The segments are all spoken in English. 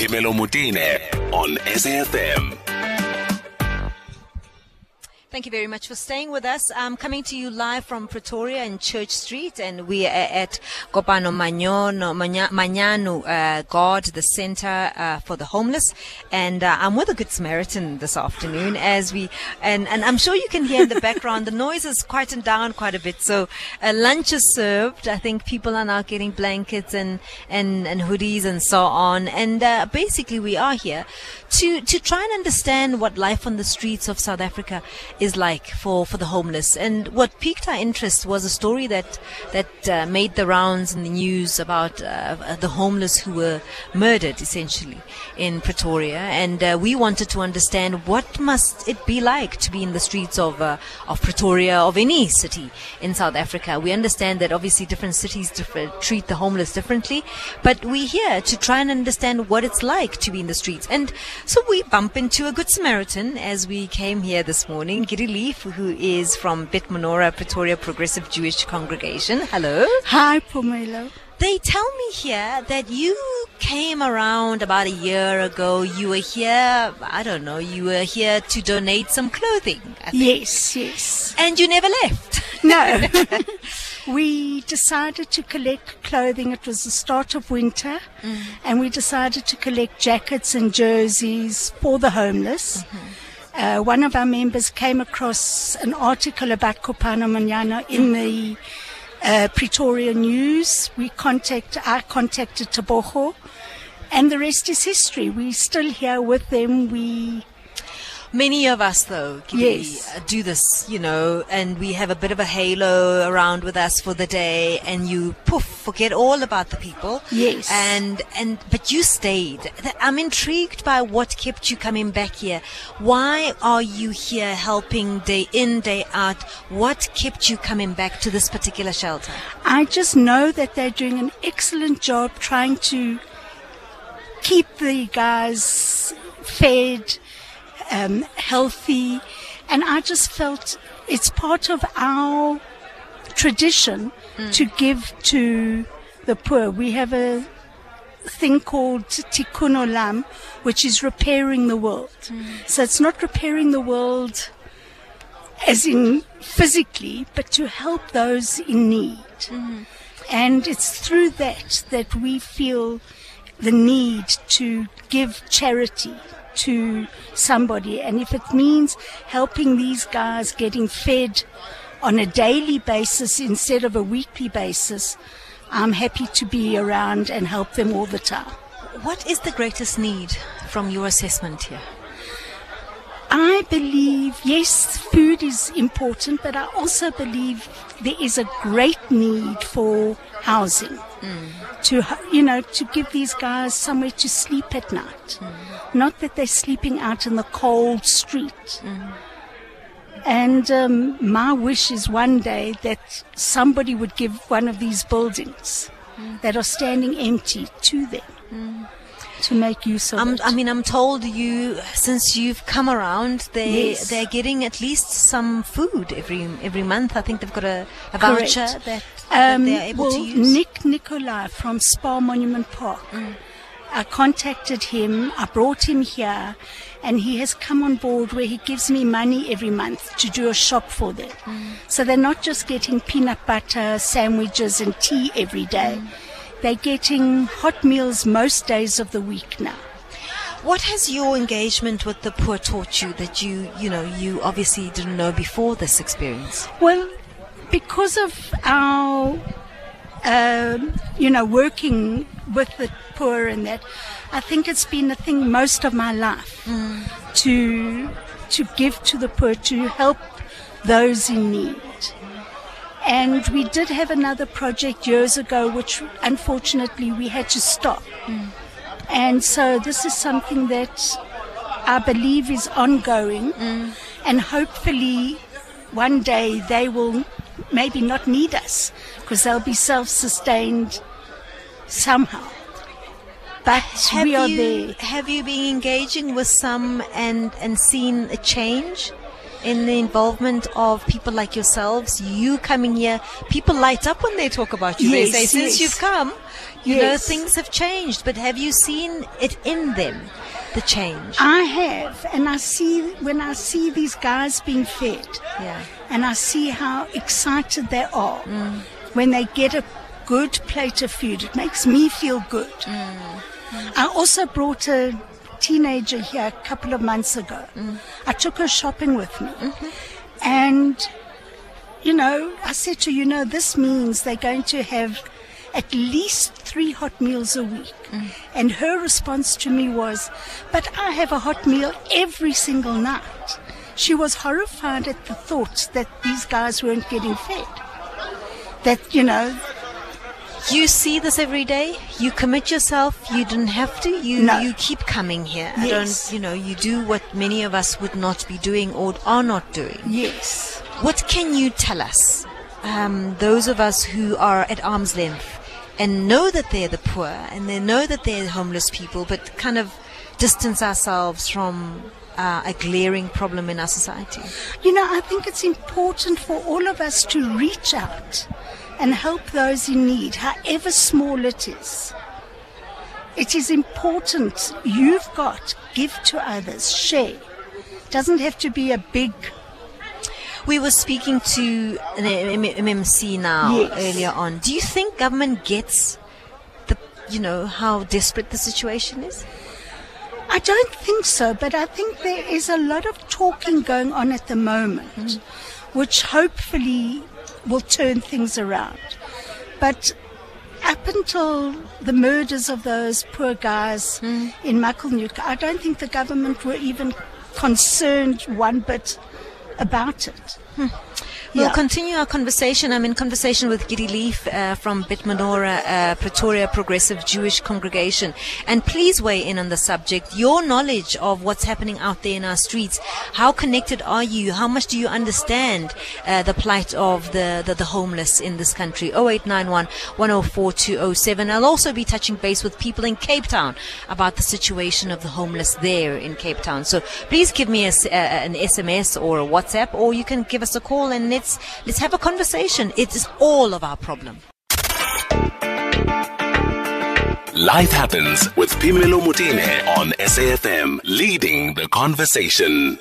Pimelo Mutine on SAFM. Thank you very much for staying with us. I'm coming to you live from Pretoria in Church Street, and we are at Kopano Manyano God, the center for the homeless. And I'm with a Good Samaritan this afternoon as we, and I'm sure you can hear in the background, the noise has quietened down quite a bit. So lunch is served. I think people are now getting blankets and hoodies and so on. And basically we are here to try and understand what life on the streets of South Africa is like for the homeless. And what piqued our interest was a story that made the rounds in the news about the homeless who were murdered essentially in Pretoria. And we wanted to understand what must it be like to be in the streets of Pretoria, of any city in South Africa. We understand that obviously different cities treat the homeless differently, but we're here to try and understand what it's like to be in the streets. And so we bump into a Good Samaritan as we came here this morning. Giddy Lief, who is from Bitmonora, Pretoria Progressive Jewish Congregation. Hello. Hi, Pumelo. They tell me here that you came around about a year ago. You were here, I don't know, you were here to donate some clothing, I think. Yes, yes. And you never left. No. We decided to collect clothing. It was the start of winter, and we decided to collect jackets and jerseys for the homeless. One of our members came across an article about Kopano Manyano in the Pretoria News. I contacted Tabojo, and the rest is history. We're still here with them. Many of us, though, yes, do this, you know, and we have a bit of a halo around with us for the day, and you forget all about the people. Yes. But you stayed. I'm intrigued by what kept you coming back here. Why are you here helping day in, day out? What kept you coming back to this particular shelter? I just know that they're doing an excellent job trying to keep the guys fed, healthy, and I just felt it's part of our tradition to give to the poor. We have a thing called tikkun olam, which is repairing the world. So it's not repairing the world as in physically, but to help those in need. And it's through that we feel the need to give charity to somebody, and if it means helping these guys getting fed on a daily basis instead of a weekly basis, I'm happy to be around and help them all the time. What is the greatest need from your assessment here? I believe, yes, food is important, but I also believe there is a great need for housing, to give these guys somewhere to sleep at night. Not that they're sleeping out in the cold street. And my wish is one day that somebody would give one of these buildings that are standing empty to them. To make use of it. I mean, I'm told since you've come around, they're getting at least some food every month. I think they've got a voucher that they're able to use. Nick Nicolai from Spa Monument Park. I contacted him. I brought him here, and he has come on board where he gives me money every month to do a shop for them. So they're not just getting peanut butter, sandwiches, and tea every day. They're getting hot meals most days of the week now. What has your engagement with the poor taught you that you obviously didn't know before this experience? Well, because of our, working with the poor and that, I think it's been a thing most of my life to give to the poor, to help those in need. And we did have another project years ago, which unfortunately we had to stop. And so this is something that I believe is ongoing. And hopefully one day they will maybe not need us, because they'll be self-sustained somehow. But have you been engaging with some and seen a change? in the involvement of people like yourselves, you coming here, people light up when they talk about you. Yes, they say, since you've come, you know, things have changed. But have you seen it in them, the change? I have. And I see, when I see these guys being fed, and I see how excited they are when they get a good plate of food, it makes me feel good. I also brought a teenager here a couple of months ago. I took her shopping with me. And, you know, I said to her, you know, this means they're going to have at least 3 hot meals a week. And her response to me was, but I have a hot meal every single night. She was horrified at the thought that these guys weren't getting fed. That, you know... You see this every day. You commit yourself. You didn't have to. You keep coming here. Yes. I don't, you know, you do what many of us would not be doing or are not doing. Yes. What can you tell us, those of us who are at arm's length and know that they're the poor and they know that they're homeless people, but kind of distance ourselves from a glaring problem in our society? You know, I think it's important for all of us to reach out and help those in need, however small it is. It is important. You've got, give to others, share. Doesn't have to be a big... We were speaking to an MMC now earlier on. Do you think government gets the, you know, how desperate the situation is? I don't think so, but I think there is a lot of talking going on at the moment, which hopefully will turn things around. But up until the murders of those poor guys in Makelnuka, I don't think the government were even concerned one bit about it. We'll continue our conversation. I'm in conversation with Giddy Lief from Bitmanora, Pretoria Progressive Jewish Congregation. And please weigh in on the subject. Your knowledge of what's happening out there in our streets. How connected are you? How much do you understand the plight of the homeless in this country? 0891 104 207. I'll also be touching base with people in Cape Town about the situation of the homeless there in Cape Town. So please give me an SMS or a WhatsApp, or you can give us a call and let's have a conversation. It is all of our problem. Life Happens with Pimelo Mutine on SAFM, leading the conversation.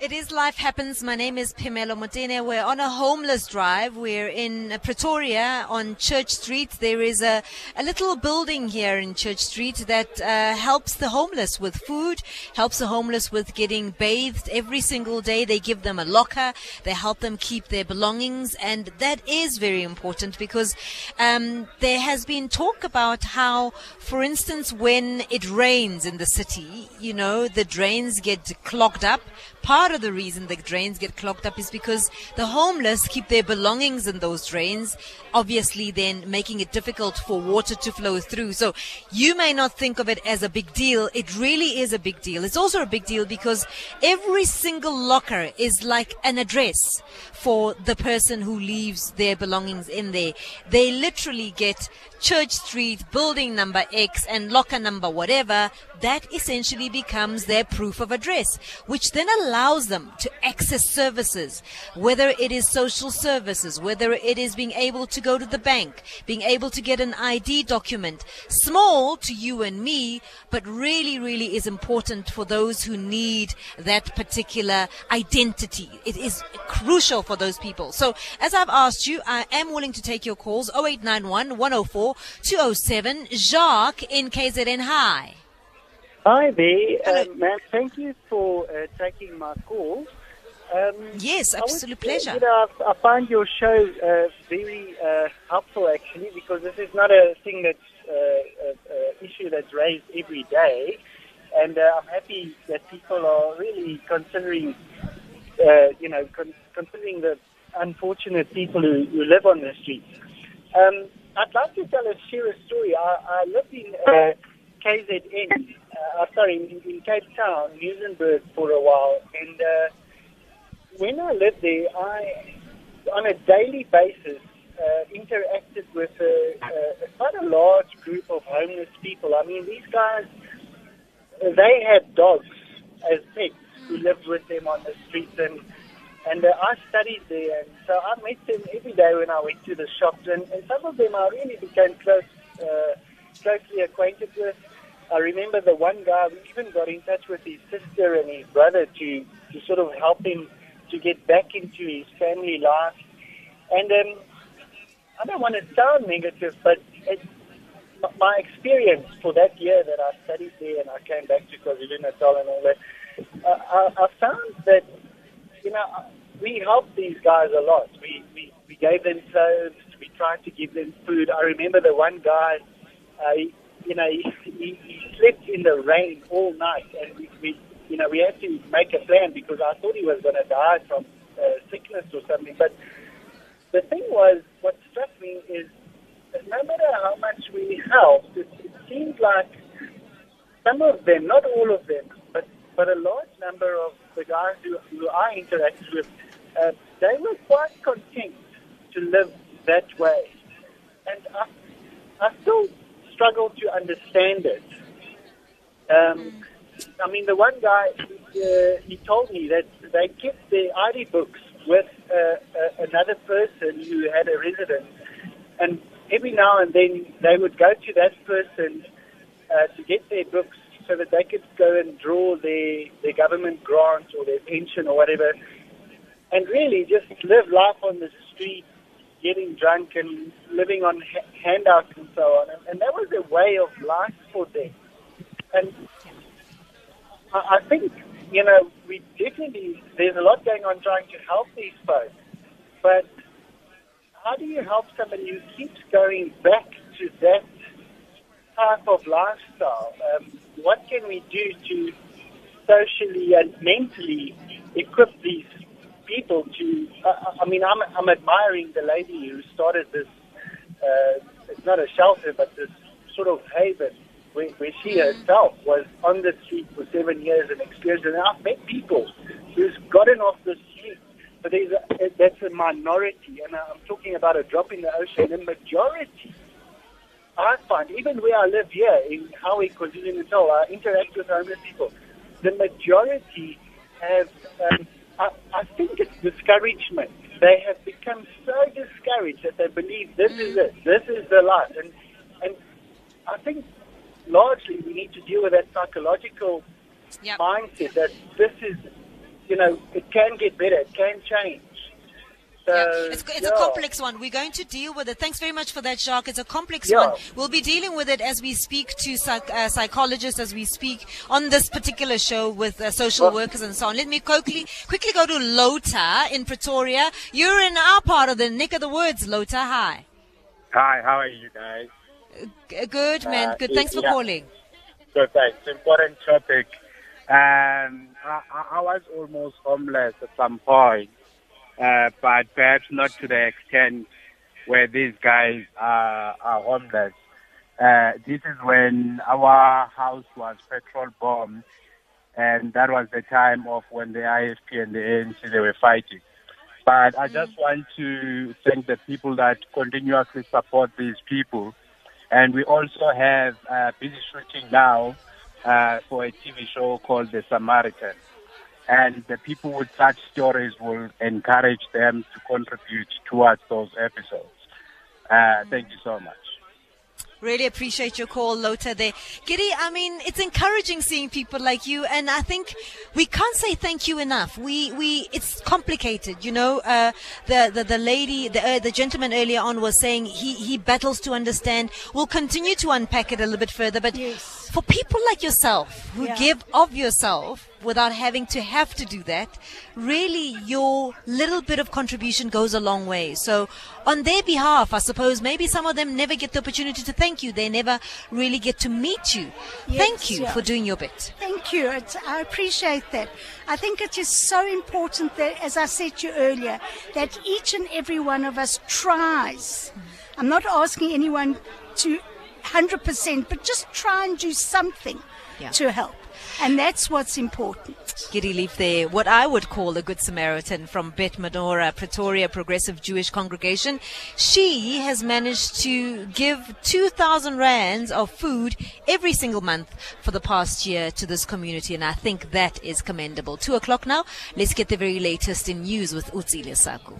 It is Life Happens. My name is Pimelo Motene. We're on a homeless drive. We're in Pretoria on Church Street. There is a little building here in Church Street that helps the homeless with food, helps the homeless with getting bathed every single day. They give them a locker. They help them keep their belongings. And that is very important because there has been talk about how, for instance, when it rains in the city, you know, the drains get clogged up. Part of the reason the drains get clogged up is because the homeless keep their belongings in those drains, obviously then making it difficult for water to flow through. So you may not think of it as a big deal. It really is a big deal. It's also a big deal because every single locker is like an address for the person who leaves their belongings in there. They literally get Church Street, building number X, and locker number whatever. That essentially becomes their proof of address, which then allows them to access services, whether it is social services, whether it is being able to go to the bank, being able to get an ID document. Small to you and me, but really, really is important for those who need that particular identity. It is crucial for those people. So as I've asked you, I am willing to take your calls. 0891 104 207. Jacques in KZN. Hi. Hi there, ma'am. Thank you for taking my call. Yes, absolute pleasure. You know, I find your show very helpful, actually, because this is not a thing that's issue that's raised every day, and I'm happy that people are really considering, you know, considering the unfortunate people who live on the streets. I'd like to tell a serious story. I live in KZN. In Cape Town, Muizenberg, for a while, and when I lived there, I, on a daily basis, interacted with quite a large group of homeless people. I mean, these guys, they had dogs as pets, who lived with them on the streets. And I studied there, and so I met them every day when I went to the shops. And some of them I really became closely acquainted with. I remember the one guy who even got in touch with his sister and his brother to sort of help him to get back into his family life. And I don't want to sound negative, but my experience for that year that I studied there and I came back to KwaZulu-Natal and all that, I found that, you know, we helped these guys a lot. We gave them clothes. We tried to give them food. I remember the one guy, he slept in the rain all night, and we had to make a plan because I thought he was going to die from sickness or something. But the thing was, what struck me is that no matter how much we helped, it seemed like some of them, not all of them, but a large number of the guys who I interacted with, they were quite content to live that way. And I still struggle to understand it. I mean, the one guy, he told me that they kept their ID books with another person who had a residence. And every now and then they would go to that person to get their books so that they could go and draw their government grant or their pension or whatever, and really just live life on the street, getting drunk and living on handouts and so on. And that was a way of life for them. And I think, you know, there's a lot going on trying to help these folks, but how do you help somebody who keeps going back to that type of lifestyle? What can we do to socially and mentally equip these people to... I mean, I'm admiring the lady who started this, it's not a shelter, but this sort of haven where she herself was on the street for 7 years and experienced. And I've met people who's gotten off the street, but that's a minority, and I'm talking about a drop in the ocean. The majority, I find, even where I live here in Howick, KwaZulu-Natal, I interact with homeless people. The majority have, I think it's discouragement. They have become so discouraged that they believe this is it, this is the life. And I think largely we need to deal with that psychological mindset that this is, you know, it can get better, it can change. Yeah. It's a complex one. We're going to deal with it. Thanks very much for that, Jacques. It's a complex one. We'll be dealing with it as we speak to psychologists, as we speak on this particular show with social workers and so on. Let me quickly go to Lotha in Pretoria. You're in our part of the neck of the woods, Lotha. Hi. Hi. How are you guys? Good, man. Good. Thanks for calling. Good. Thanks. Important topic. I was almost homeless at some point. But perhaps not to the extent where these guys are homeless. This is when our house was petrol bombed, and that was the time of when the IFP and the ANC, they were fighting. But I just want to thank the people that continuously support these people. And we also have busy shooting now for a TV show called The Samaritans. And the people with such stories will encourage them to contribute towards those episodes. Thank you so much. Really appreciate your call, Lotha, there. Giddy, I mean, it's encouraging seeing people like you, and I think we can't say thank you enough. It's complicated, you know. The lady, the gentleman earlier on was saying he battles to understand. We'll continue to unpack it a little bit further, but for people like yourself who give of yourself without having to have to do that, really your little bit of contribution goes a long way. So on their behalf, I suppose maybe some of them never get the opportunity to thank you. They never really get to meet you. Thank you for doing your bit. Thank you. I appreciate that. I think it is so important that, as I said to you earlier, that each and every one of us tries. I'm not asking anyone to 100%, but just try and do something to help. And that's what's important. Giddy Lief there, what I would call a good Samaritan from Bet Menorah, Pretoria Progressive Jewish Congregation. She has managed to give 2,000 rands of food every single month for the past year to this community, and I think that is commendable. 2 o'clock now, let's get the very latest in news with Uzile Saku.